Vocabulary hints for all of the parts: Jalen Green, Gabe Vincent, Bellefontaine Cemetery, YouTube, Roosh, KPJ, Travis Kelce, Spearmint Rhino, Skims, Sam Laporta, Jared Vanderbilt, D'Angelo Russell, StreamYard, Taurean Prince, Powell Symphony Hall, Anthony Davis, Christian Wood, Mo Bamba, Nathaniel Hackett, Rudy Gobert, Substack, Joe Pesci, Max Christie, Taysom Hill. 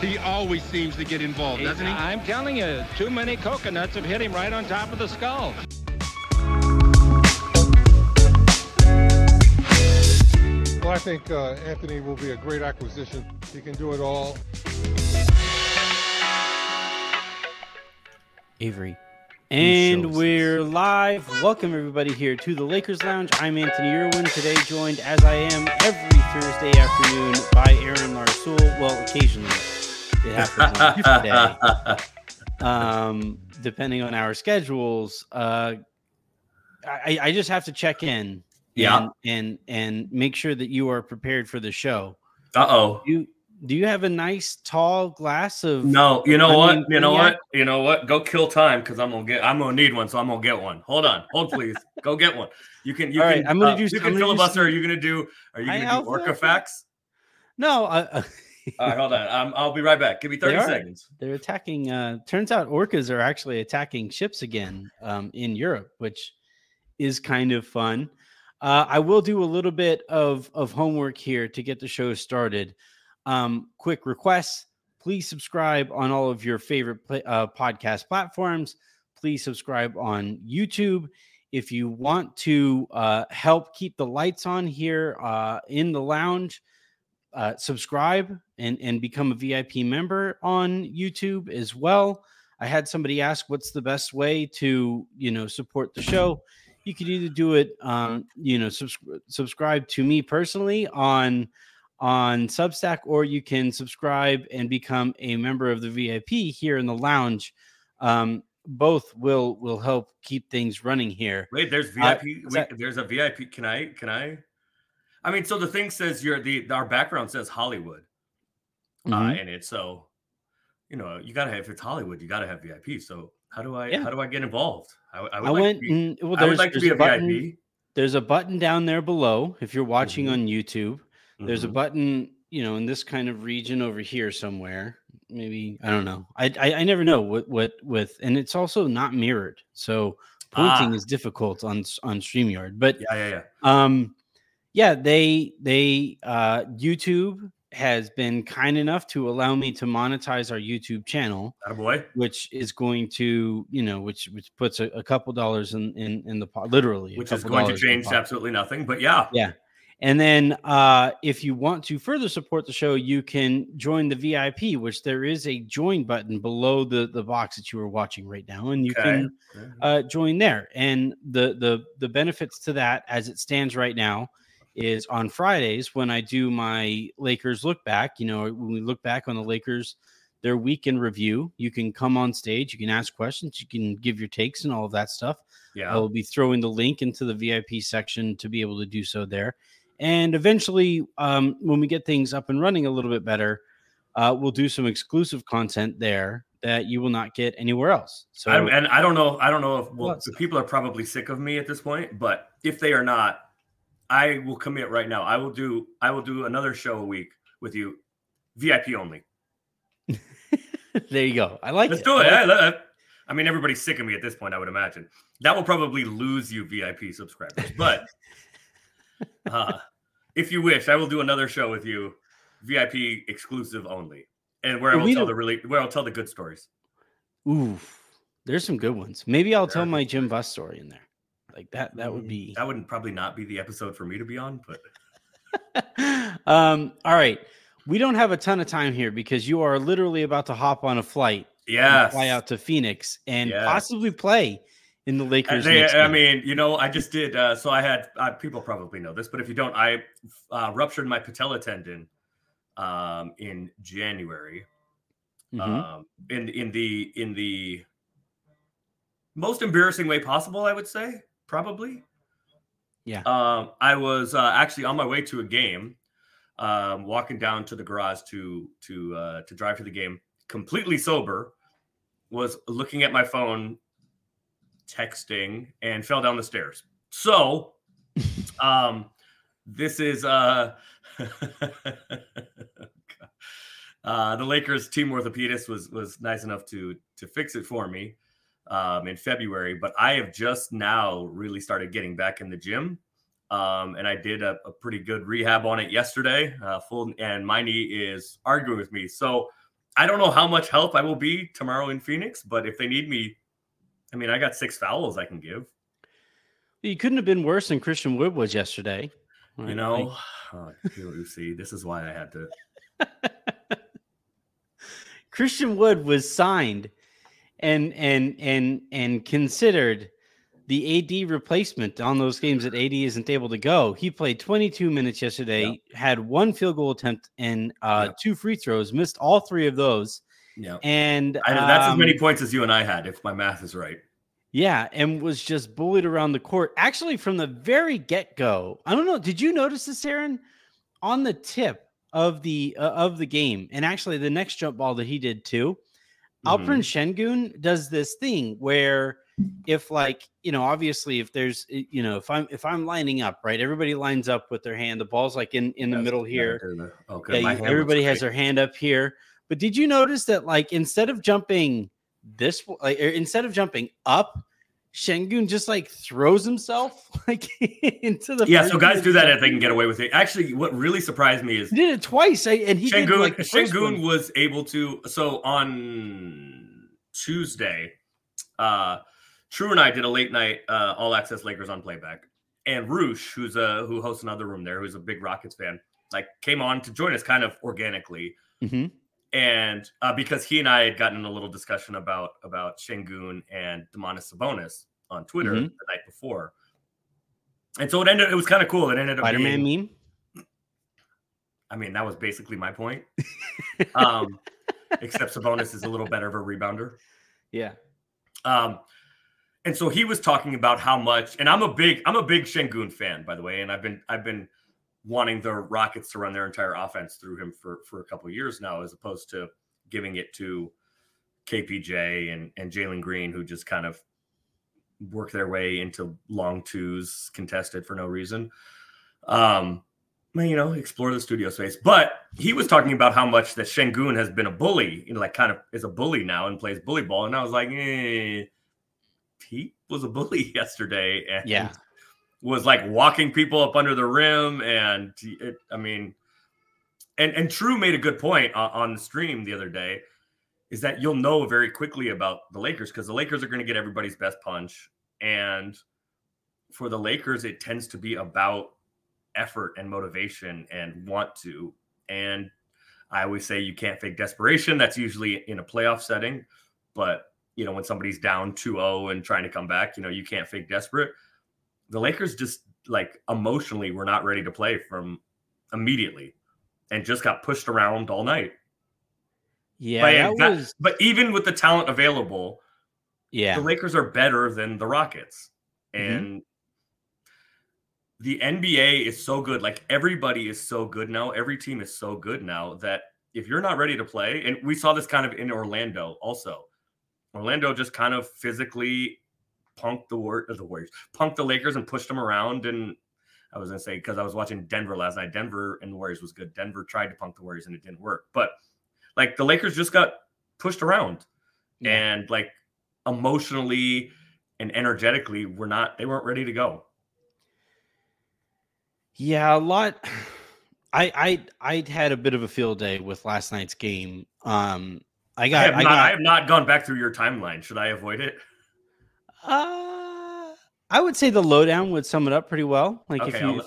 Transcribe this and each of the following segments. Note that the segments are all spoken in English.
He always seems to get involved, doesn't he? I'm telling you, too many coconuts have hit him right on top of the skull. Well, I think Anthony will be a great acquisition. He can do it all. Avery. And we're live. Welcome, everybody, here to the Lakers Lounge. I'm Anthony Irwin, today joined, as I am every Thursday afternoon, by Aaron Larsoul. Well, occasionally. It happens today, depending on our schedules. I just have to check in, and make sure that you are prepared for the show. Do you have a nice tall glass of? No, you know what? Go kill time because I'm gonna need one, so I'm gonna get one. Hold please. Go get one. You can. All right, I'm gonna do. You can filibuster. Are you gonna do Orca facts? No. All right, hold on. I'll be right back. Give me 30 seconds. They're attacking. Turns out orcas are actually attacking ships again in Europe, which is kind of fun. I will do a little bit of homework here to get the show started. Quick requests. Please subscribe on all of your favorite podcast platforms. Please subscribe on YouTube. If you want to help keep the lights on here in the lounge, subscribe and become a VIP member on YouTube as well. I had somebody ask, what's the best way to, support the show? You could either do it, subscribe to me personally on Substack, or you can subscribe and become a member of the VIP here in the lounge. Both will help keep things running here. Wait, there's VIP. There's a VIP. Can I? I mean, so the thing says our background says Hollywood, in it. So, you gotta have, if it's Hollywood, you gotta have VIP. So how do I get involved? I would like to be a VIP. There's a button down there below. If you're watching on YouTube, there's a button, in this kind of region over here somewhere, maybe, I don't know. I never know what, and it's also not mirrored. So pointing is difficult on StreamYard, but they YouTube has been kind enough to allow me to monetize our YouTube channel, attaboy, which is going to, which puts a couple dollars in the pot, literally, which is going to change absolutely nothing, but yeah. And then if you want to further support the show, you can join the VIP, which there is a join button below the box that you are watching right now. And you can join there. And the benefits to that as it stands right now is on Fridays when I do my Lakers look back, when we look back on the Lakers, their week in review, you can come on stage, you can ask questions, you can give your takes and all of that stuff. Yeah, I will be throwing the link into the VIP section to be able to do so there. And eventually, when we get things up and running a little bit better, we'll do some exclusive content there that you will not get anywhere else. So, I don't know if the people are probably sick of me at this point, but if they are not, I will commit right now. I will do another show a week with you, VIP only. There you go. Let's do it. I mean, everybody's sick of me at this point, I would imagine. That will probably lose you VIP subscribers, but if you wish, I will do another show with you, VIP exclusive only, and where I'll tell the good stories. Ooh, there's some good ones. Maybe I'll tell my Jim Buss story in there. Like that would probably not be the episode for me to be on, but all right. We don't have a ton of time here because you are literally about to hop on a flight. Yeah. Fly out to Phoenix and possibly play in the Lakers. I just did. So I had people probably know this, but if you don't, I ruptured my patella tendon in January. in the most embarrassing way possible, I would say, probably. Yeah. I was actually on my way to a game, walking down to the garage to drive to the game, completely sober, was looking at my phone, texting, and fell down the stairs. So, this is the Lakers team orthopedist was nice enough to fix it for me in February, but I have just now really started getting back in the gym. And I did a pretty good rehab on it yesterday, full, and my knee is arguing with me. So I don't know how much help I will be tomorrow in Phoenix, but if they need me, I mean, I got 6 fouls I can give. You couldn't have been worse than Christian Wood was yesterday. You know, see, this is why I had to. Christian Wood was signed and considered the AD replacement on those games that AD isn't able to go. He played 22 minutes yesterday, had 1 field goal attempt and 2 free throws, missed all 3 of those. Yeah. And that's as many points as you and I had, if my math is right. Yeah, and was just bullied around the court. Actually, from the very get-go, I don't know. Did you notice this, Aaron? On the tip of the game, and actually the next jump ball that he did too, Alperen Şengün does this thing where if, like, you know, obviously if there's, you know, if I'm lining up, right, everybody lines up with their hand. The ball's like in the middle here. Okay, everybody has their hand up here. But did you notice that, like, instead of jumping this, like, instead of jumping up, Şengün just like throws himself like into the so guys do that if they can get away with it. Actually, what really surprised me is he did it twice, and he Şengün, did, like, Şengün was able to. So on Tuesday, True and I did a late night all access Lakers on playback, and Roosh, who hosts another room there, who's a big Rockets fan, like came on to join us kind of organically. And because he and I had gotten in a little discussion about Şengün and Domantas Sabonis on Twitter the night before. And so it was kind of cool. It ended up Spider-Man meme? I mean, that was basically my point. Except Sabonis is a little better of a rebounder. Yeah. And so he was talking about how much, and I'm a big Şengün fan, by the way, and I've been wanting the Rockets to run their entire offense through him for a couple of years now, as opposed to giving it to KPJ and Jalen Green, who just kind of work their way into long twos contested for no reason. You know, explore the studio space. But he was talking about how much that Şengün has been a bully, you know, like kind of is a bully now and plays bully ball. And I was like, he was a bully yesterday. And yeah. Was like walking people up under the rim. And and True made a good point on the stream the other day, is that you'll know very quickly about the Lakers because the Lakers are going to get everybody's best punch. And for the Lakers, it tends to be about effort and motivation and want to. And I always say you can't fake desperation. That's usually in a playoff setting. But, you know, when somebody's down 2-0 and trying to come back, you know, you can't fake desperate. The Lakers just, like, emotionally were not ready to play from immediately and just got pushed around all night. Yeah. But even with the talent available, the Lakers are better than the Rockets. And the NBA is so good. Like, everybody is so good now. Every team is so good now that if you're not ready to play, and we saw this kind of in Orlando also. Orlando just kind of physically punked the Warriors, punked the Lakers and pushed them around. And I was going to say, because I was watching Denver last night, Denver and the Warriors was good. Denver tried to punk the Warriors and it didn't work. But, like, the Lakers just got pushed around. Yeah. And, like, emotionally and energetically, they weren't ready to go. Yeah, a lot. I had a bit of a field day with last night's game. I have not gone back through your timeline. Should I avoid it? I would say the lowdown would sum it up pretty well. Like, okay, you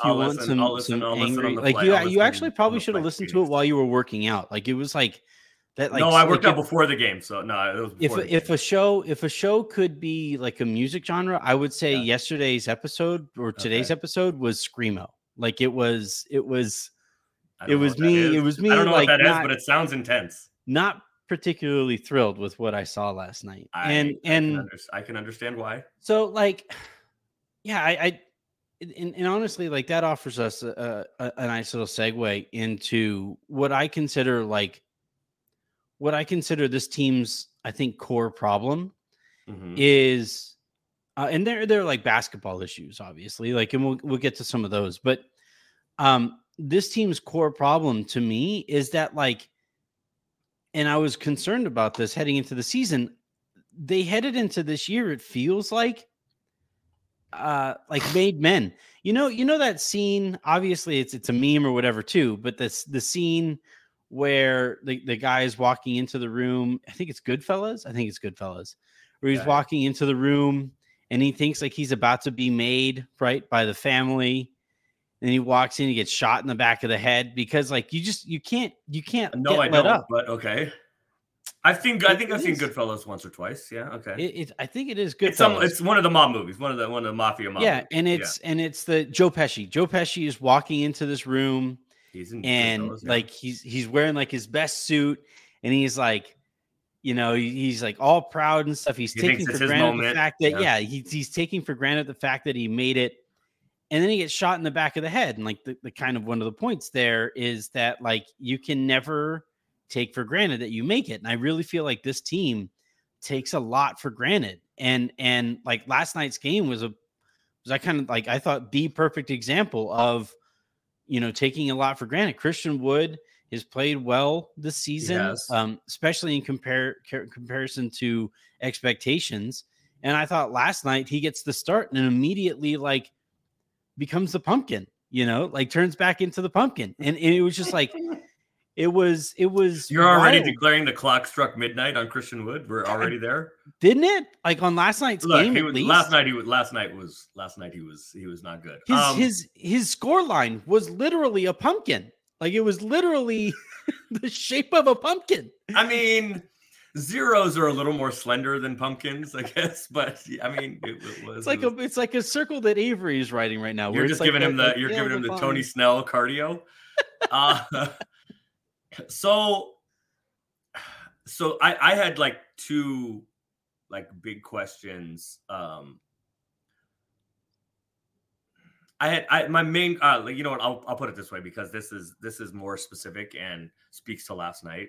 actually probably should have listened to it while you were working out. Like, it was like that. Like, no, I worked out before the game, so no. It was if a show could be like a music genre, I would say yesterday's episode or today's episode was screamo. Like, it was me. It was me. I don't know what that is, but it sounds intense. Not particularly thrilled with what I saw last night. I can understand why. So, like, yeah, I honestly, like, that offers us a nice little segue into what I consider, like, this team's, I think, core problem is, and they're like basketball issues, obviously, like, and we'll get to some of those, but this team's core problem to me is that, like, and I was concerned about this heading into the season, they headed into this year, it feels like made men, you know, that scene, obviously it's a meme or whatever too, but the scene where the guy is walking into the room, I think it's Goodfellas, where he's walking into the room and he thinks like he's about to be made right by the family. And he walks in, he gets shot in the back of the head because like, you can't let up. But okay. I've seen Goodfellas once or twice. Yeah. Okay. I think it is Goodfellas. It's one of the mob movies, one of the mafia mob. Yeah. Movies. And it's the Joe Pesci. Joe Pesci is walking into this room he's wearing like his best suit and he's like, you know, he's like all proud and stuff. He's taking for granted the fact that, he's taking for granted the fact that he made it. And then he gets shot in the back of the head. And like the kind of one of the points there is that like you can never take for granted that you make it. And I really feel like this team takes a lot for granted. And like last night's game I thought the perfect example of, you know, taking a lot for granted. Christian Wood has played well this season, especially in comparison to expectations. And I thought last night he gets the start and immediately like becomes the pumpkin, you know, like turns back into the pumpkin. And it was just like, it was. You're already declaring the clock struck midnight on Christian Wood. We're already there. Didn't it? Like on last night's game, at least. Last night he was not good. His score line was literally a pumpkin. Like it was literally the shape of a pumpkin. I mean, zeros are a little more slender than pumpkins, I guess, but I mean, it's like a circle that Avery is writing right now. You're just giving him the Tony Snell cardio. So I had like two like big questions. My main, you know what? I'll put it this way because this is more specific and speaks to last night.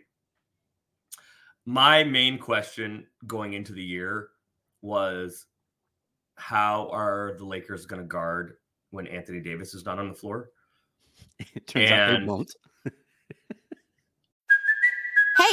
My main question going into the year was, how are the Lakers going to guard when Anthony Davis is not on the floor? It turns out they won't. Hey,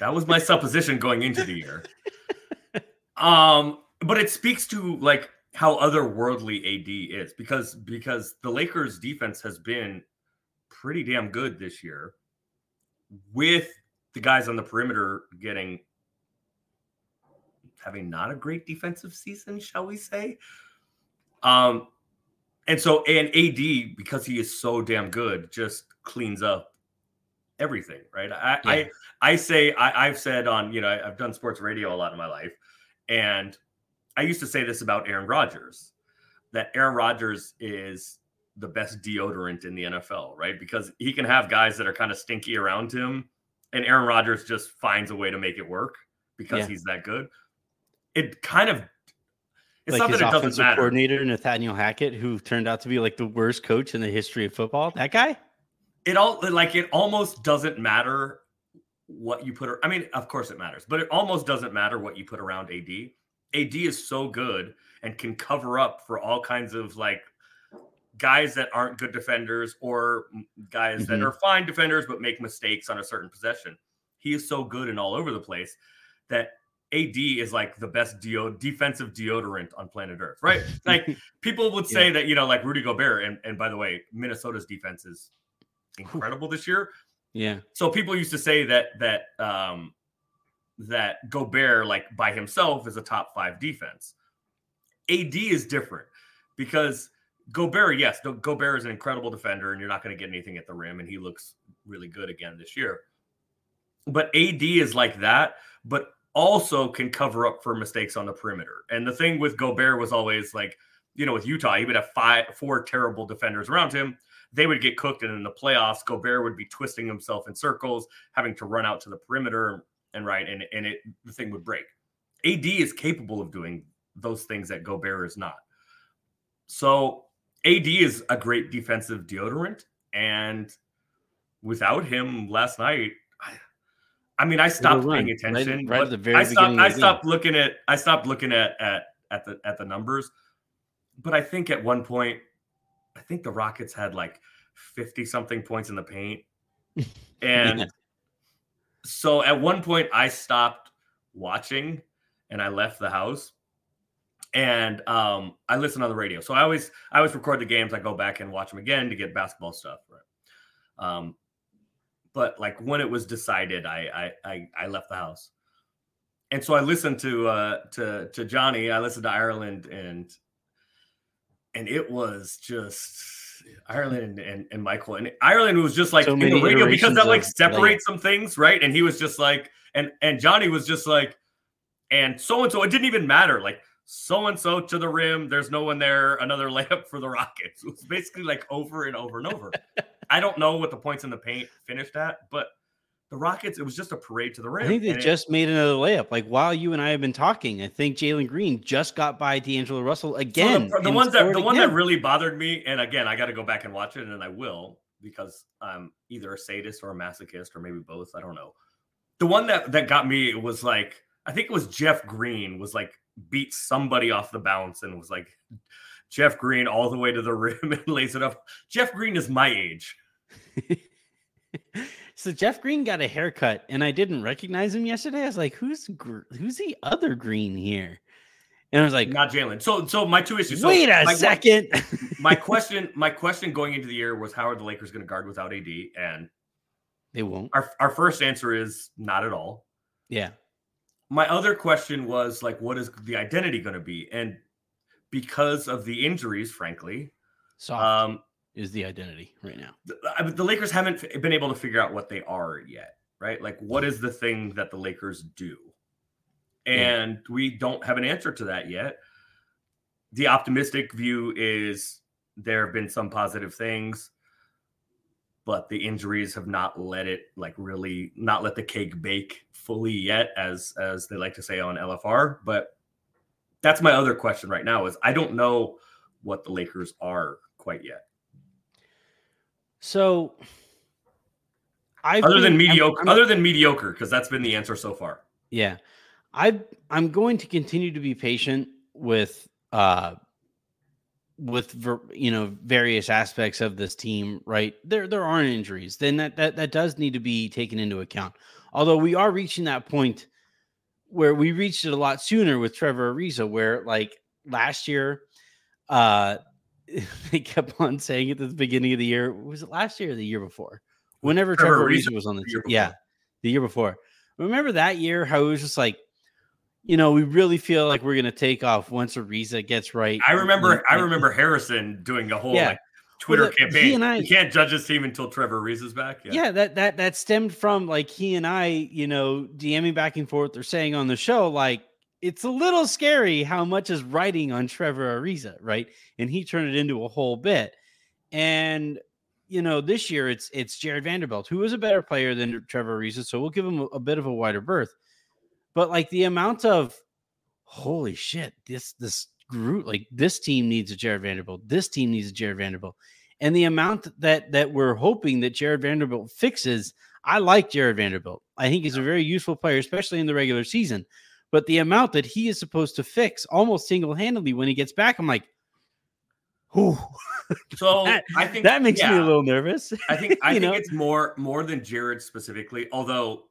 That was my supposition going into the year. But it speaks to like how otherworldly AD is because the Lakers defense has been pretty damn good this year with the guys on the perimeter having not a great defensive season, shall we say? And AD, because he is so damn good, just cleans up everything, right? I've said on, you know, I've done sports radio a lot in my life. And I used to say this about Aaron Rodgers, that Aaron Rodgers is the best deodorant in the NFL, right? Because he can have guys that are kind of stinky around him, and Aaron Rodgers just finds a way to make it work because he's that good. It kind of, it's like not his that it offensive doesn't matter. Coordinator Nathaniel Hackett, who turned out to be like the worst coach in the history of football. That guy, it almost doesn't matter what you put. I mean, of course it matters, but it almost doesn't matter what you put around AD. AD is so good and can cover up for all kinds of like guys that aren't good defenders or guys that are fine defenders but make mistakes on a certain possession. He is so good and all over the place that AD is like the best defensive deodorant on planet Earth, right? Like people would say that, you know, like Rudy Gobert, and by the way, Minnesota's defense is incredible this year. Yeah. So people used to say that Gobert, like by himself, is a top five defense. AD is different because Gobert, yes, Gobert is an incredible defender, and you're not going to get anything at the rim, and he looks really good again this year. But AD is like that, but also can cover up for mistakes on the perimeter. And the thing with Gobert was always like, you know, with Utah, he would have four terrible defenders around him. They would get cooked, and in the playoffs, Gobert would be twisting himself in circles, having to run out to the perimeter, and the thing would break. AD is capable of doing those things that Gobert is not. So AD is a great defensive deodorant, and without him last night, I stopped paying attention. Right at the very beginning, I stopped looking at the numbers. But I think at one point, I think the Rockets had like 50 something points in the paint, and so at one point I stopped watching and I left the house. And I listen on the radio. So I always record the games. I go back and watch them again to get basketball stuff. Right? But like when it was decided, I left the house. And so I listened to Johnny. I listened to Ireland and it was just Ireland and Michael. And Ireland was just like so in the radio because that like separates some things, right? And he was just like, and Johnny was just like, and so-and-so, it didn't even matter. Like, so-and-so to the rim, there's no one there, another layup for the Rockets. It was basically like over and over and over. I don't know what the points in the paint finished at, but the Rockets, it was just a parade to the rim. I think they just made another layup. Like, while you and I have been talking, I think Jalen Green just got by D'Angelo Russell again. So the one that really bothered me, and again, I got to go back and watch it, and I will, because I'm either a sadist or a masochist or maybe both. I don't know. The one that got me was like, I think it was Jeff Green was like, beat somebody off the bounce and was like Jeff Green all the way to the rim and lays it up. Jeff Green is my age. So Jeff Green got a haircut and I didn't recognize him yesterday. I was like, who's the other Green here? And I was like, not Jalen. So my two issues. Wait a second. my question going into the year was, how are the Lakers going to guard without AD? And they won't. Our first answer is not at all. Yeah. My other question was like, what is the identity going to be? And because of the injuries, frankly, soft is the identity right now. The Lakers haven't been able to figure out what they are yet, right? Like, what is the thing that the Lakers do? And we don't have an answer to that yet. The optimistic view is there have been some positive things, but the injuries have not let it like really not let the cake bake fully yet, as they like to say on LFR. But that's my other question right now is I don't know what the Lakers are quite yet. So other than mediocre, because that's been the answer so far. Yeah. I'm going to continue to be patient with you know, various aspects of this team, right? There aren't injuries. Then that does need to be taken into account. Although we are reaching that point where we reached it a lot sooner with Trevor Ariza, where like last year, they kept on saying at the beginning of the year, was it last year or the year before? Whenever Trevor Ariza was on the team. Yeah, the year before. Remember that year how it was just like, you know, we really feel like we're going to take off once Ariza gets right. I remember Harrison doing a whole, like, Twitter campaign. You can't judge his team until Trevor Rees is back. Yeah, that stemmed from like he and I, you know, DMing back and forth or saying on the show, like, it's a little scary how much is writing on Trevor Ariza, right? And he turned it into a whole bit. And, you know, this year it's Jared Vanderbilt, who is a better player than Trevor Ariza, so we'll give him a bit of a wider berth. But, like, the amount of, holy shit, this group, like, this team needs a Jared Vanderbilt. This team needs a Jared Vanderbilt. And the amount that we're hoping that Jared Vanderbilt fixes, I like Jared Vanderbilt. I think he's a very useful player, especially in the regular season. But the amount that he is supposed to fix almost single-handedly when he gets back, I'm like, ooh. So I think that makes me a little nervous. I think it's more than Jared specifically, although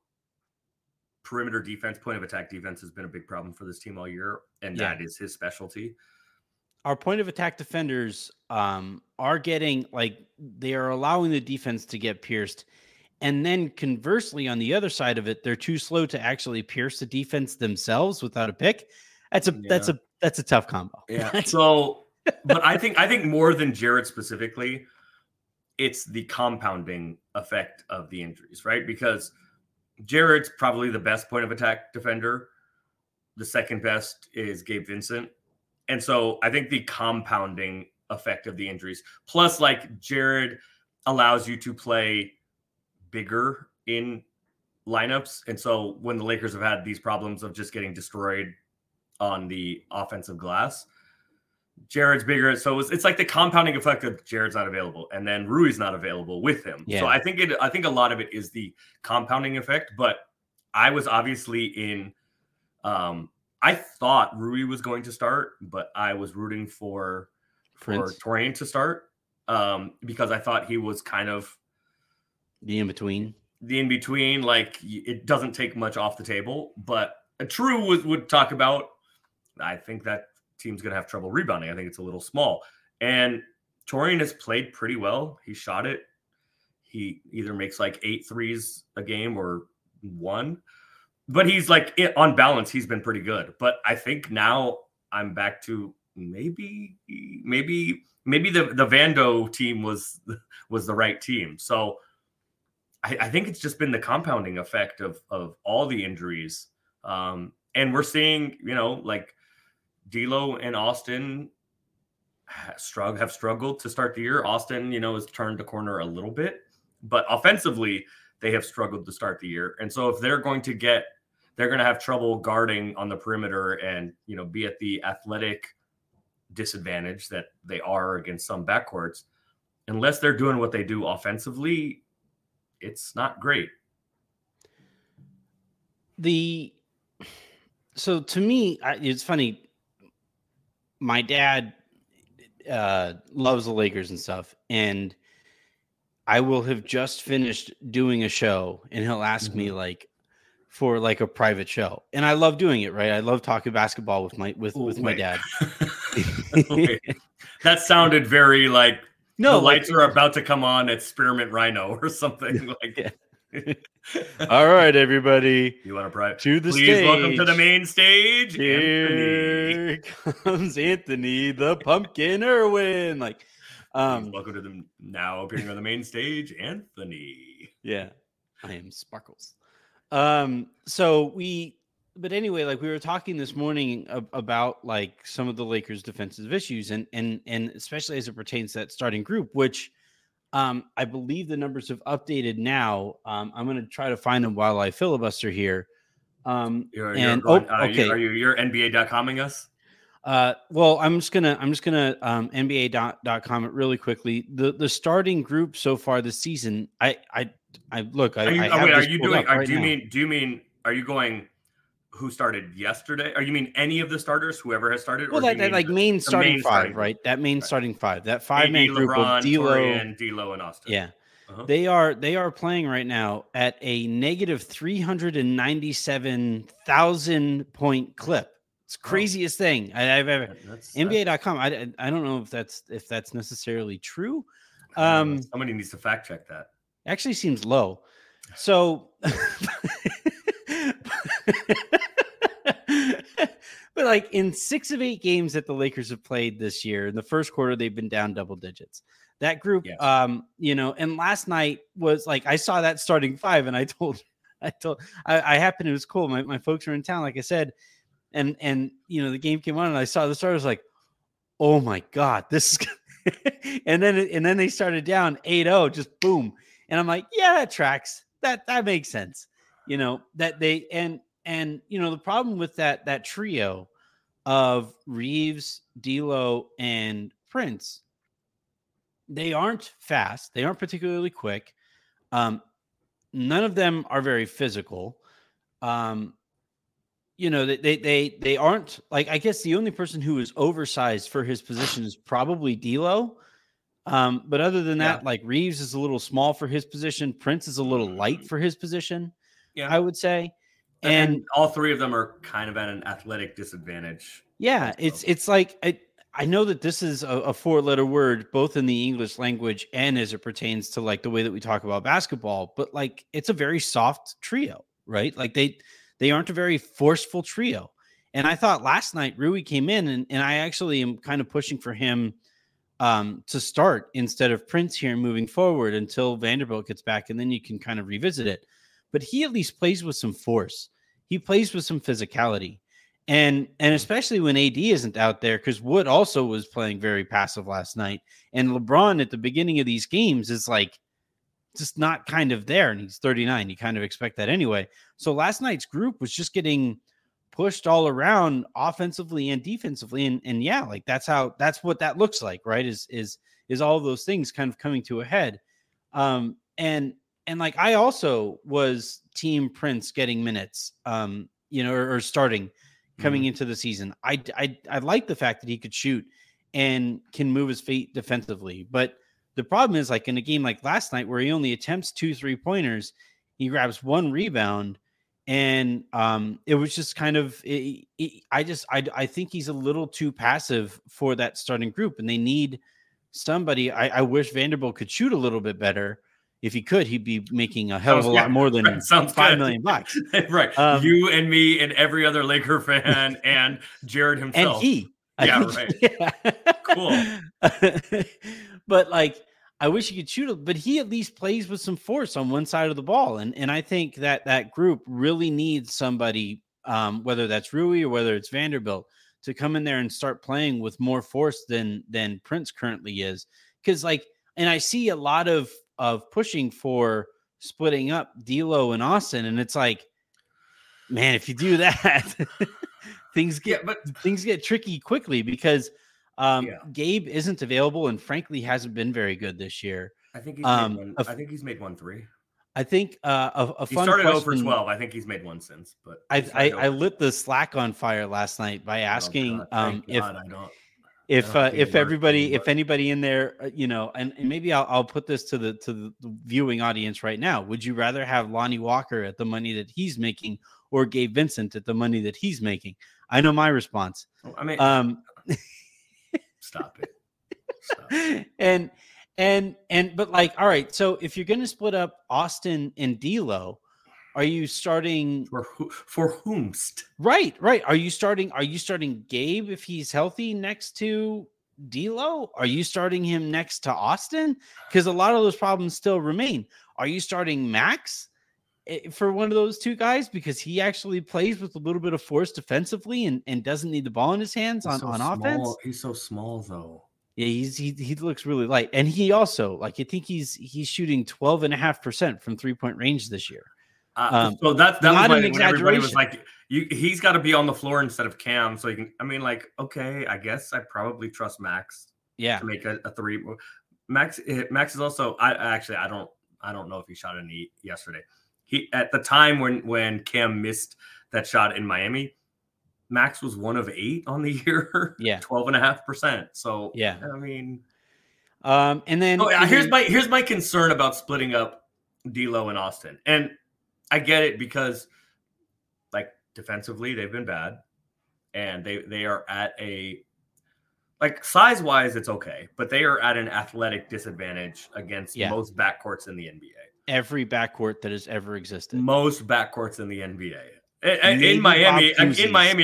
perimeter defense, point of attack defense has been a big problem for this team all year, and that is his specialty. Our point of attack defenders are getting, like, they are allowing the defense to get pierced. And then conversely, on the other side of it, they're too slow to actually pierce the defense themselves without a pick. That's a tough combo. Yeah. So, but I think more than Jared specifically, it's the compounding effect of the injuries, right? Because Jared's probably the best point of attack defender. The second best is Gabe Vincent. And so I think the compounding effect of the injuries, plus like Jared allows you to play bigger in lineups. And so when the Lakers have had these problems of just getting destroyed on the offensive glass, Jared's bigger. So it's like the compounding effect of Jared's not available. And then Rui's not available with him. Yeah. So I think a lot of it is the compounding effect, but I was obviously I thought Rui was going to start, but I was rooting for Taurean to start because I thought he was kind of the in-between, like it doesn't take much off the table, but True would talk about, I think that team's going to have trouble rebounding. I think it's a little small. And Taurean has played pretty well. He shot it. He either makes like 8 threes a game or one, but he's like on balance, he's been pretty good. But I think now I'm back to maybe the Vando team was the right team. So I think it's just been the compounding effect of all the injuries. And we're seeing, you know, like D'Lo and Austin have struggled to start the year. Austin, you know, has turned the corner a little bit, but offensively they have struggled to start the year. And so if they're going to have trouble guarding on the perimeter and, you know, be at the athletic disadvantage that they are against some backcourts, unless they're doing what they do offensively, it's not great. So to me, it's funny. My dad loves the Lakers and stuff. And I will have just finished doing a show and he'll ask me like for like a private show. And I love doing it. Right. I love talking basketball with my dad. That sounded very like, no, the lights are about to come on at Spearmint Rhino or something like that. All right, everybody. You want to private? To the stage. Please welcome to the main stage. Here comes Anthony the Pumpkin Irwin. Like, welcome to the now appearing on the main stage, Anthony. Yeah, I am Sparkles. But anyway, like we were talking this morning about like some of the Lakers' defensive issues, and especially as it pertains to that starting group, which I believe the numbers have updated now. I'm going to try to find them while I filibuster here. You're NBA.coming us? Well, I'm just gonna NBA.com it really quickly. The starting group so far this season. Are you going? Who started yesterday? Or you mean any of the starters, whoever has started? Well, that like main starting five, right? That main starting five, that five-man group of D'Lo and Austin. Yeah, they are playing right now at a negative 397,000 point clip. It's craziest thing I've ever. NBA.com. I don't know if that's necessarily true. Somebody needs to fact check that. Actually, seems low. So. But like in 6 of 8 games that the Lakers have played this year, in the first quarter, they've been down double digits. That group, yes. You know, and last night was like, I saw that starting five and I happened, it was cool. My folks were in town, like I said, and you know, the game came on and I saw the starters like, oh my God, this is and then they started down 8-0, just boom. And I'm like, yeah, that tracks. That makes sense. You know, that they, and you know, the problem with that trio of Reeves, D'Lo, and Prince, they aren't fast. They aren't particularly quick. None of them are very physical. You know, they aren't, like, I guess the only person who is oversized for his position is probably D'Lo. But other than that, like Reeves is a little small for his position. Prince is a little light for his position, I would say. And all three of them are kind of at an athletic disadvantage. Yeah, so. It's like, I know that this is a 4-letter word, both in the English language and as it pertains to like the way that we talk about basketball, but like it's a very soft trio, right? Like they aren't a very forceful trio. And I thought last night Rui came in and I actually am kind of pushing for him to start instead of Prince here moving forward until Vanderbilt gets back, and then you can kind of revisit it. But he at least plays with some force. He plays with some physicality. And especially when AD isn't out there, because Wood also was playing very passive last night. And LeBron at the beginning of these games is like just not kind of there. And he's 39. You kind of expect that anyway. So last night's group was just getting pushed all around offensively and defensively. And yeah, like that's what that looks like, right? Is all those things kind of coming to a head. And like I also was team Prince getting minutes, you know, or starting coming into the season. I like the fact that he could shoot and can move his feet defensively. But the problem is like in a game like last night where he only attempts 2 3-pointers, he grabs 1 rebound. And it was just kind of, I think he's a little too passive for that starting group, and they need somebody. I wish Vanderbilt could shoot a little bit better. If he could, he'd be making a hell of a lot more than $5 million. Right. You and me and every other Laker fan and Jared himself. And he. Cool. But like, I wish he could shoot it, but he at least plays with some force on one side of the ball. And I think that group really needs somebody, whether that's Rui or whether it's Vanderbilt, to come in there and start playing with more force than Prince currently is. Because like, and I see a lot of pushing for splitting up D'Lo and Austin, and it's like, man, if you do that, things get tricky quickly because Gabe isn't available and frankly hasn't been very good this year. I think he's made one. I think he's made 1-3. I think a he fun started question, 0 for 12. I think he's made 1 since. But I lit the Slack on fire last night by asking if anybody in there, you know, and maybe I'll put this to the viewing audience right now. Would you rather have Lonnie Walker at the money that he's making or Gabe Vincent at the money that he's making? I know my response. I mean, stop it. But like, all right. So if you're going to split up Austin and D'Lo, are you starting for whomst? Right. Are you starting Gabe if he's healthy next to D'Lo? Are you starting him next to Austin? Because a lot of those problems still remain. Are you starting Max for one of those two guys because he actually plays with a little bit of force defensively and doesn't need the ball in his hands on offense? He's so small though. Yeah, he looks really light, and he also like I think he's shooting 12.5% from 3-point range this year. So that was when everybody was like, he's got to be on the floor instead of Cam. So you can, I mean, like, okay, I guess I probably trust Max. Yeah, to make a 3. Max is also. I don't know if he shot any yesterday. He at the time when Cam missed that shot in Miami, Max was 1 of 8 on the year. Yeah, 12.5%. So yeah, I mean, and then here's my concern about splitting up D'Lo and Austin. And I get it because, like, defensively they've been bad, and they are at a like size wise it's okay, but they are at an athletic disadvantage against most backcourts in the NBA. Every backcourt that has ever existed. Most backcourts in the NBA. In Miami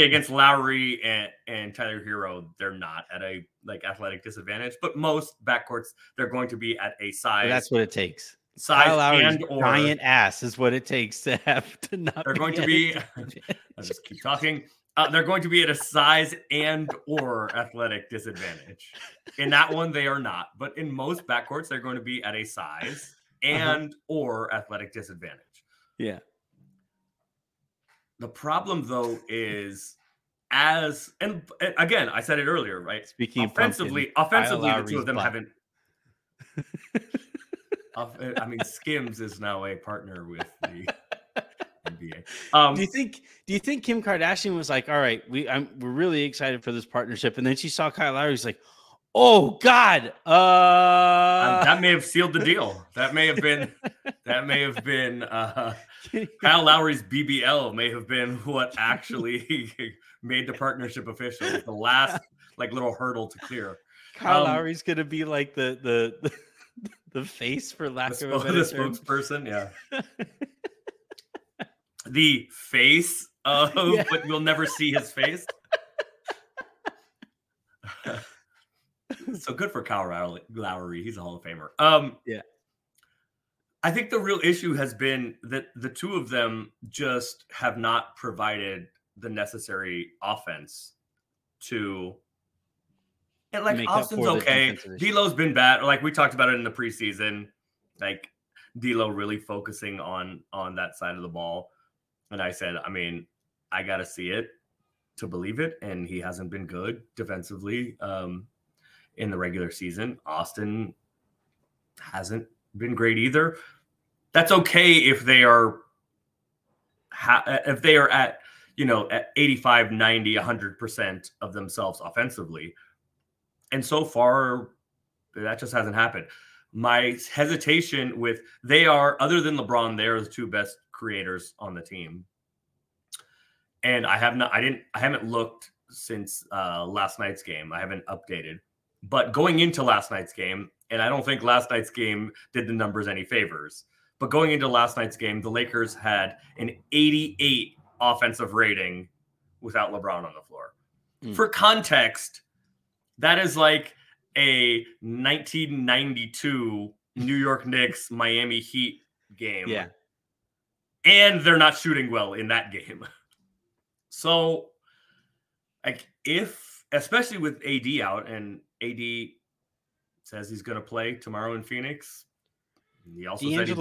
against Lowry and Tyler Hero, they're not at a like athletic disadvantage, but most backcourts they're going to be at a size. That's what it takes. Kyle Lowry's giant ass is what it takes to have to not. They're going to be. I'll just keep talking. They're going to be at a size and or athletic disadvantage. In that one, they are not. But in most backcourts, they're going to be at a size and or athletic disadvantage. Yeah. The problem, though, is and again, I said it earlier, right? Speaking offensively, the two of them haven't. I mean, Skims is now a partner with the NBA. Do you think Kim Kardashian was like, all right, we're really excited for this partnership, and then she saw Kyle Lowry, she's like, oh God, that may have sealed the deal. That may have been Kyle Lowry's BBL may have been what actually made the partnership official. It was the last like little hurdle to clear. Kyle Lowry's gonna be like the face, for lack of a better term. Spokesperson, yeah. The face of, but you'll never see his face. So good for Kyle Lowry. He's a Hall of Famer. Yeah. I think the real issue has been that the two of them just have not provided the necessary offense to. And like Austin's okay. D'Lo's been bad. Like we talked about it in the preseason. Like D'Lo really focusing on that side of the ball. And I said, I mean, I got to see it to believe it. And he hasn't been good defensively in the regular season. Austin hasn't been great either. That's okay if they are at, at 85, 90, 100% of themselves offensively. And so far, that just hasn't happened. My hesitation with other than LeBron, they are the two best creators on the team. And I haven't looked since last night's game. I haven't updated. But going into last night's game, and I don't think last night's game did the numbers any favors. But going into last night's game, the Lakers had an 88 offensive rating without LeBron on the floor. Mm. For context, that is like a 1992 New York Knicks Miami Heat game. Yeah. And they're not shooting well in that game. So, like, especially with AD out, and AD says he's going to play tomorrow in Phoenix. He also said he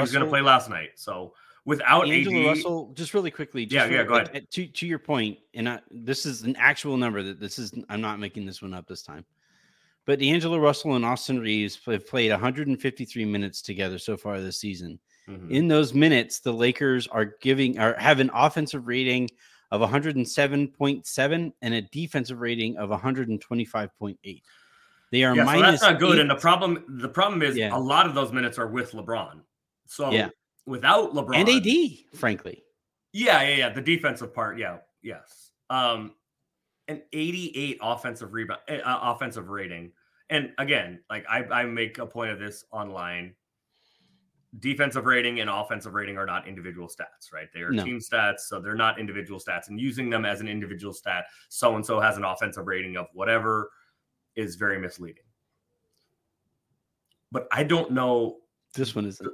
was going to play last night. So, without D'Angelo Russell, just really quickly. Go ahead. To your point, and this is an actual number. I'm not making this one up this time. But D'Angelo Russell and Austin Reeves have played 153 minutes together so far this season. Mm-hmm. In those minutes, the Lakers have an offensive rating of 107.7 and a defensive rating of 125.8. They are minus. So that's not good. 8. And the problem is a lot of those minutes are with LeBron. So without LeBron and AD, frankly. Yeah. The defensive part. Yeah. Yes. An 88 offensive rating. And again, like I make a point of this online. Defensive rating and offensive rating are not individual stats, right? They are team stats, so they're not individual stats. And using them as an individual stat, so-and-so has an offensive rating of whatever, is very misleading. But I don't know. This one isn't.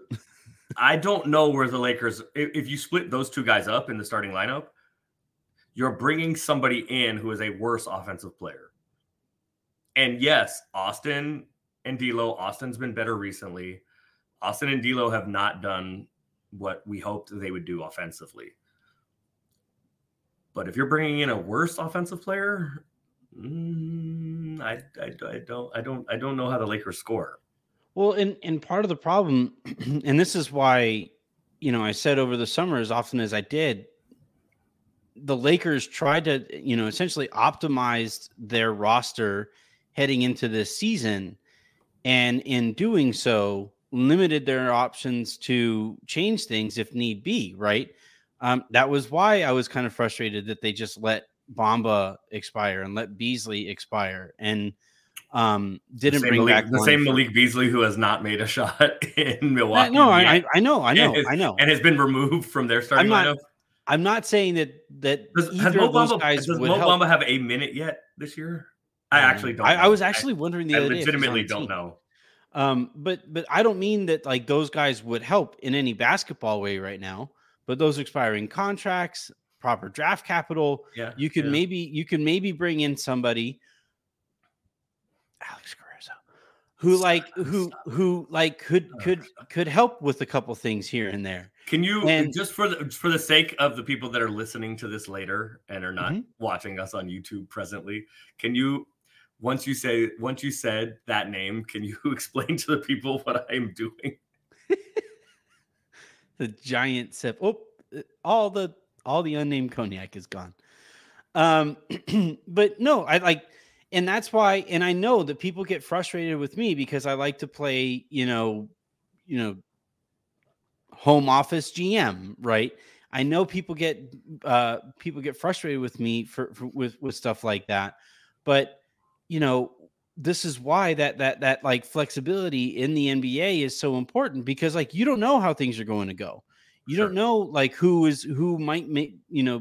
I don't know where the Lakers, if you split those two guys up in the starting lineup, you're bringing somebody in who is a worse offensive player. And yes, Austin and D'Lo, Austin's been better recently. Austin and D'Lo have not done what we hoped they would do offensively. But if you're bringing in a worse offensive player, I don't know how the Lakers score. Well, and part of the problem, and this is why, I said over the summer as often as I did, the Lakers tried to, essentially optimized their roster heading into this season, and in doing so, limited their options to change things if need be, right? That was why I was kind of frustrated that they just let Bamba expire and let Beasley expire and didn't bring back the same Malik Beasley who has not made a shot in Milwaukee. No, I know. And has been removed from their starting lineup. I'm not saying that Does Mo Bamba have a minute yet this year? I actually don't know. I was actually wondering the other day. I legitimately don't know. But I don't mean that like those guys would help in any basketball way right now. But those expiring contracts, proper draft capital, you could maybe bring in somebody, Alex Caruso, who could help with a couple things here and there. Can you, and just for the sake of the people that are listening to this later and are not watching us on YouTube presently, can you, once you said that name, can you explain to the people what I'm doing? The giant sip. Oh, all the unnamed cognac is gone. But no, and that's why, and I know that people get frustrated with me because I like to play, you know, home office GM, right? I know people get frustrated with me with stuff like that, but you know, this is why that like flexibility in the NBA is so important, because like you don't know how things are going to go. You don't know like who might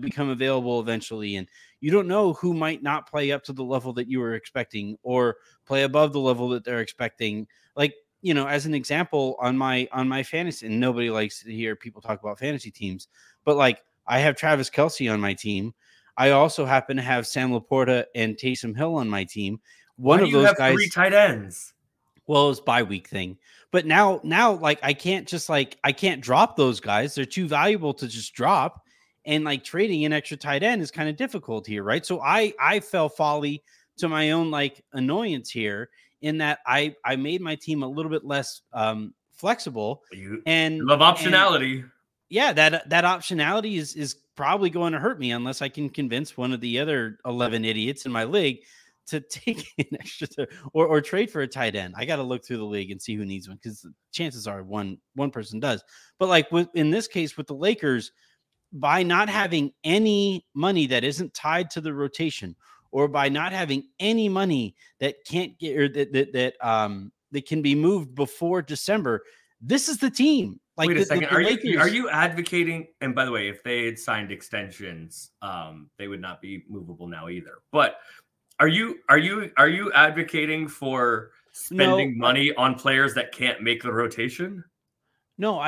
become available eventually, and you don't know who might not play up to the level that you were expecting or play above the level that they're expecting. Like, you know, as an example, on my fantasy, and nobody likes to hear people talk about fantasy teams, but like I have Travis Kelce on my team. I also happen to have Sam Laporta and Taysom Hill on my team. One of those guys, 3 tight ends. Well, it's bye week thing, but now like I can't drop those guys. They're too valuable to just drop, and like trading an extra tight end is kind of difficult here, right? So I fell folly to my own like annoyance here, in that I made my team a little bit less flexible. You love optionality. And yeah, that optionality is probably going to hurt me unless I can convince one of the other 11 idiots in my league to take an extra or trade for a tight end. I got to look through the league and see who needs one, because chances are one person does. But like in this case with the Lakers, by not having any money that isn't tied to the rotation, or by not having any money that can't get, or that can be moved before December, this is the team. Like, wait a second, the Lakers, are you advocating? And by the way, if they had signed extensions, they would not be movable now either. But are you advocating for spending money on players that can't make the rotation? No,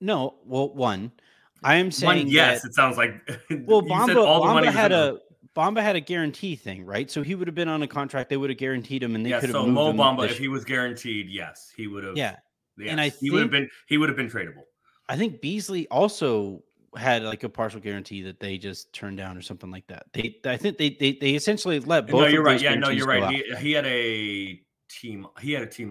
no. Well, I am saying yes. That, it sounds like Bamba had a guarantee thing, right? So he would have been on a contract. They would have guaranteed him, and they could have moved him. So Mo Bamba, if he was guaranteed, yes, he would have. Yeah, yes, and he would have been tradable. I think Beasley also had like a partial guarantee that they just turned down or something like that. I think they essentially let both. No, you're right. Yeah, no, you're right. He had a team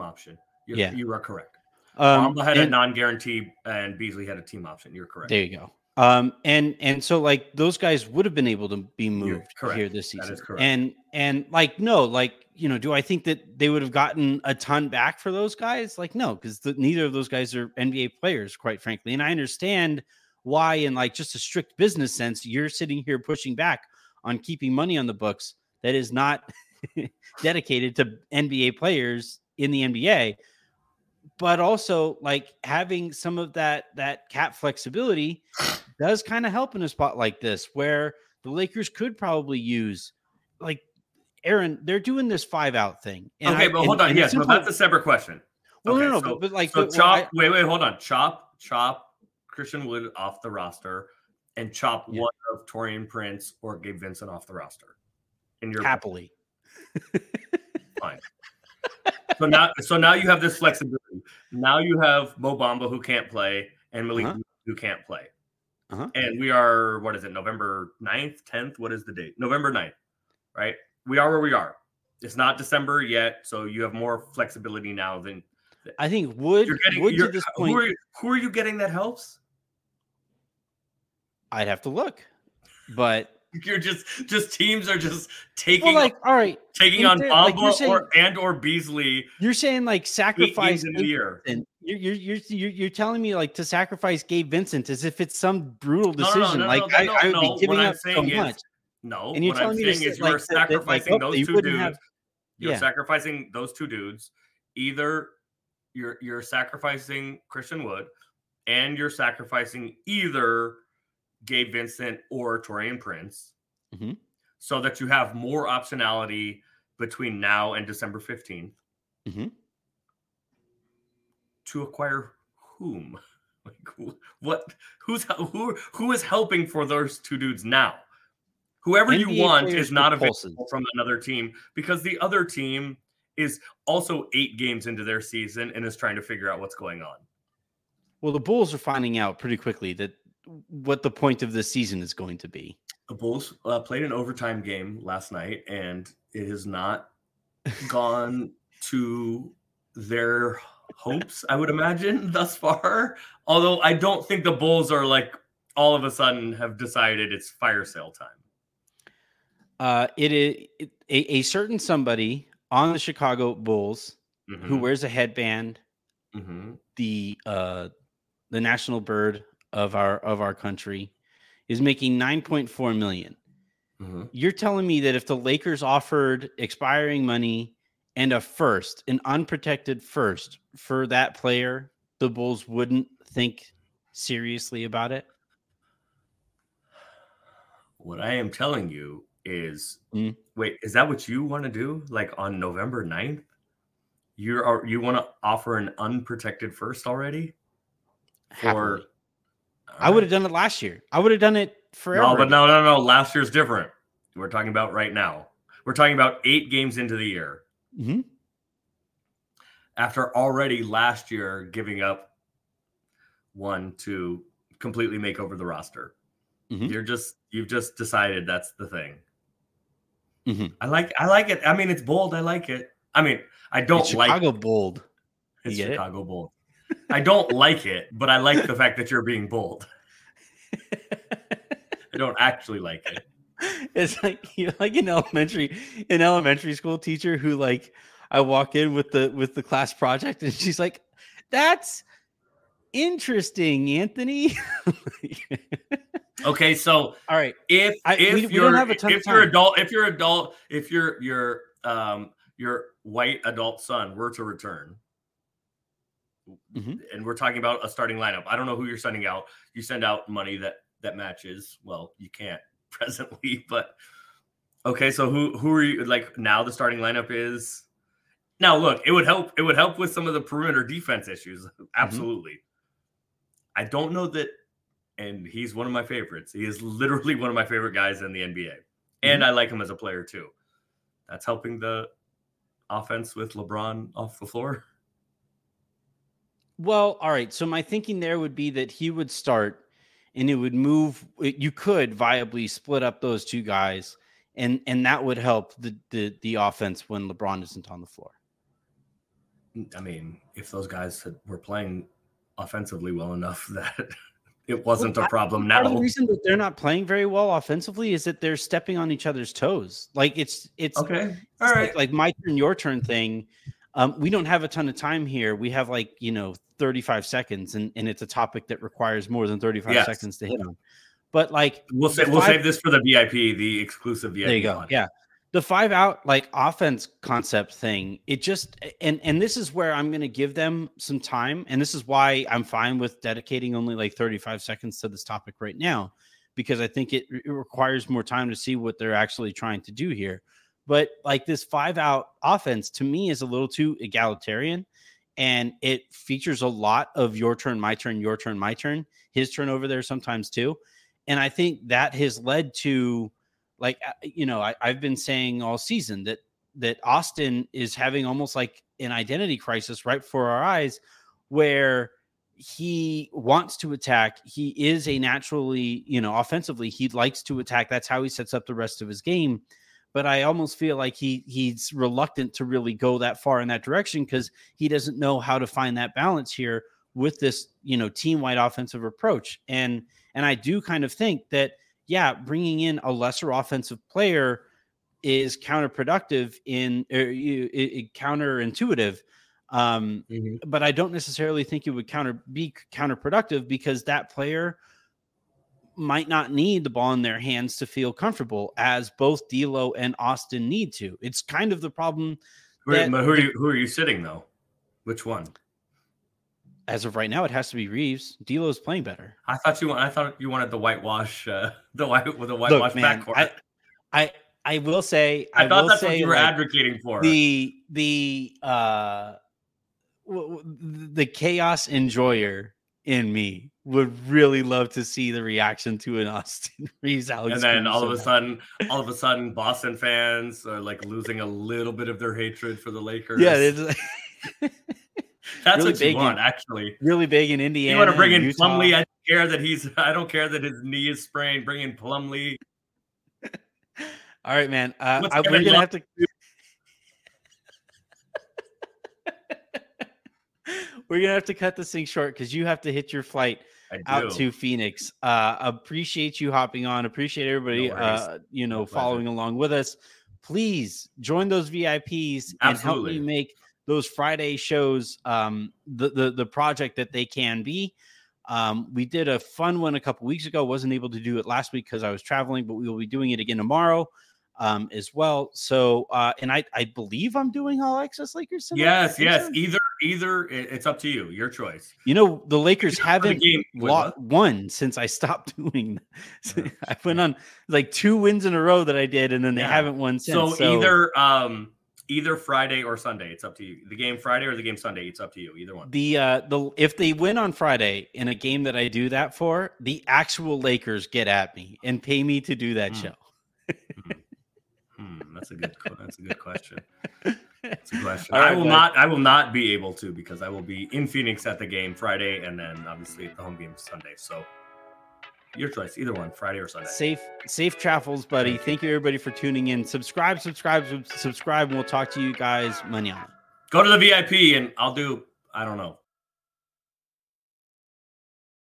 option. You are correct. Bamba had a non-guarantee, and Beasley had a team option. You're correct. There you go. And so like those guys would have been able to be moved here this season. That is correct. And like, no, like, you know, do I think that they would have gotten a ton back for those guys? Like, no, because neither of those guys are NBA players, quite frankly. And I understand why, in like just a strict business sense, you're sitting here pushing back on keeping money on the books that is not dedicated to NBA players in the NBA, but also like having some of that cap flexibility does kind of help in a spot like this, where the Lakers could probably use, like, Aaron, they're doing this 5-out thing. And hold on. Yes, but that's a separate question. Well, okay, no. So, but like, so Chop, wait, hold on. Chop Christian Wood off the roster, and chop one of Taurean Prince or Gabe Vincent off the roster. In your happily. Fine. So now you have this flexibility. Now you have Mo Bamba, who can't play, and Malik, who can't play. And we are, what is it, November 9th, 10th? What is the date? November 9th, right? We are where we are. It's not December yet, so you have more flexibility now than I think Wood to this point. Who are you getting that helps? I'd have to look, but you're just teams are just taking, well, like, all right, taking on Bamba or Beasley. You're saying like sacrifice in the year. You're telling me like to sacrifice Gabe Vincent as if it's some brutal decision. I would be giving up so much. No, and you're what telling I'm me saying is like, you're sacrificing like, those two dudes. You're sacrificing those two dudes. Either you're sacrificing Christian Wood, and you're sacrificing either Gabe Vincent or Taurean Prince, mm-hmm. so that you have more optionality between now and December 15th mm-hmm. to acquire whom? Like what? Who is helping for those two dudes now? Whoever NBA you want is not available from another team because the other team is also 8 games into their season and is trying to figure out what's going on. Well, the Bulls are finding out pretty quickly that what the point of this season is going to be. The Bulls played an overtime game last night, and it has not gone to their hopes, I would imagine, thus far. Although I don't think the Bulls are like all of a sudden have decided it's fire sale time. It is a certain somebody on the Chicago Bulls mm-hmm. who wears a headband, mm-hmm. The national bird of our country, is making $9.4 million. Mm-hmm. You're telling me that if the Lakers offered expiring money and a first, an unprotected first for that player, the Bulls wouldn't think seriously about it? What I am telling you is, wait, is that what you want to do? Like on November 9th, you want to offer an unprotected first already? Or I would have done it last year. I would have done it forever. No, but no. Last year's different. We're talking about right now. We're talking about 8 games into the year. Mm-hmm. After already last year giving up one to completely make over the roster. Mm-hmm. You've just decided that's the thing. Mm-hmm. I like it. I mean, it's bold. I like it. I mean, I don't it's like Chicago bold. It's Chicago bold. I don't like it, but I like the fact that you're being bold. I don't actually like it. It's like you're like an elementary school teacher who like I walk in with the class project and she's like, "That's interesting, Anthony." Okay, so all right, if your white adult son were to return. Mm-hmm. And we're talking about a starting lineup. I don't know who you're sending out. You send out money that matches. Well, you can't presently, but okay. So who are you like now? The starting lineup is now. Look, it would help with some of the perimeter defense issues. Absolutely. Mm-hmm. I don't know that. And he's one of my favorites. He is literally one of my favorite guys in the NBA. Mm-hmm. And I like him as a player too. That's helping the offense with LeBron off the floor. Well, all right. So my thinking there would be that he would start and it would move. You could viably split up those two guys and that would help the offense when LeBron isn't on the floor. I mean, if those guys were playing offensively well enough that it wasn't a problem now. The reason that they're not playing very well offensively is that they're stepping on each other's toes. Like it's okay. All right. Like my turn, your turn thing. We don't have a ton of time here. We have 35 seconds, and it's a topic that requires more than 35 seconds to hit on. But like we'll save this for the VIP, the exclusive VIP. There you go. Audience. Yeah, the 5-out like offense concept thing. It just and this is where I'm going to give them some time, and this is why I'm fine with dedicating only like 35 seconds to this topic right now, because I think it requires more time to see what they're actually trying to do here. But like this 5-out offense to me is a little too egalitarian. And it features a lot of your turn, my turn, your turn, my turn, his turn over there sometimes too. And I think that has led to I've been saying all season that Austin is having almost like an identity crisis right before our eyes where he wants to attack. He is a naturally, offensively, he likes to attack. That's how he sets up the rest of his game. But I almost feel like he's reluctant to really go that far in that direction because he doesn't know how to find that balance here with this, team-wide offensive approach. And I do kind of think that, bringing in a lesser offensive player is counterproductive counterintuitive. Mm-hmm. But I don't necessarily think it would be counterproductive because that player might not need the ball in their hands to feel comfortable as both D'Lo and Austin need to. It's kind of the problem. Who are you sitting though? Which one? As of right now, it has to be Reeves. D'Lo's playing better. I thought you wanted the whitewash. The whitewash backcourt. I will say. I thought that's what you were advocating for. The chaos enjoyer in me would really love to see the reaction to an Austin Reeves. Alex, and then all of a sudden, Boston fans are like losing a little bit of their hatred for the Lakers. Yeah. That's really what you want, actually. Really big in Indiana. You want to bring in Utah. Plumlee? I don't care that his knee is sprained. Bring in Plumlee. All right, man. We're gonna have to. We're gonna have to cut this thing short because you have to hit your flight out to Phoenix. Appreciate you hopping on. Appreciate everybody, following along with us. Please join those VIPs and help me make those Friday shows, the project that they can be. We did a fun one a couple weeks ago. Wasn't able to do it last week because I was traveling, but we will be doing it again tomorrow as well. So, and I believe I'm doing All Access Lakers tonight. Yes. Either it's up to you, your choice. You know, the Lakers haven't won since I stopped doing. I went on like 2 wins in a row that I did, and then they haven't won since. So either Friday or Sunday, it's up to you. The game Friday or the game Sunday, it's up to you. Either one. If they win on Friday in a game that I do that for, the actual Lakers get at me and pay me to do that show. That's a good question. That's a question. Right, I will not be able to because I will be in Phoenix at the game Friday and then obviously at the home game Sunday. So. Your choice, either one, Friday or Sunday. Safe travels, buddy. Thank you, everybody, for tuning in. Subscribe, and we'll talk to you guys mañana. Go to the VIP, and I'll do, I don't know,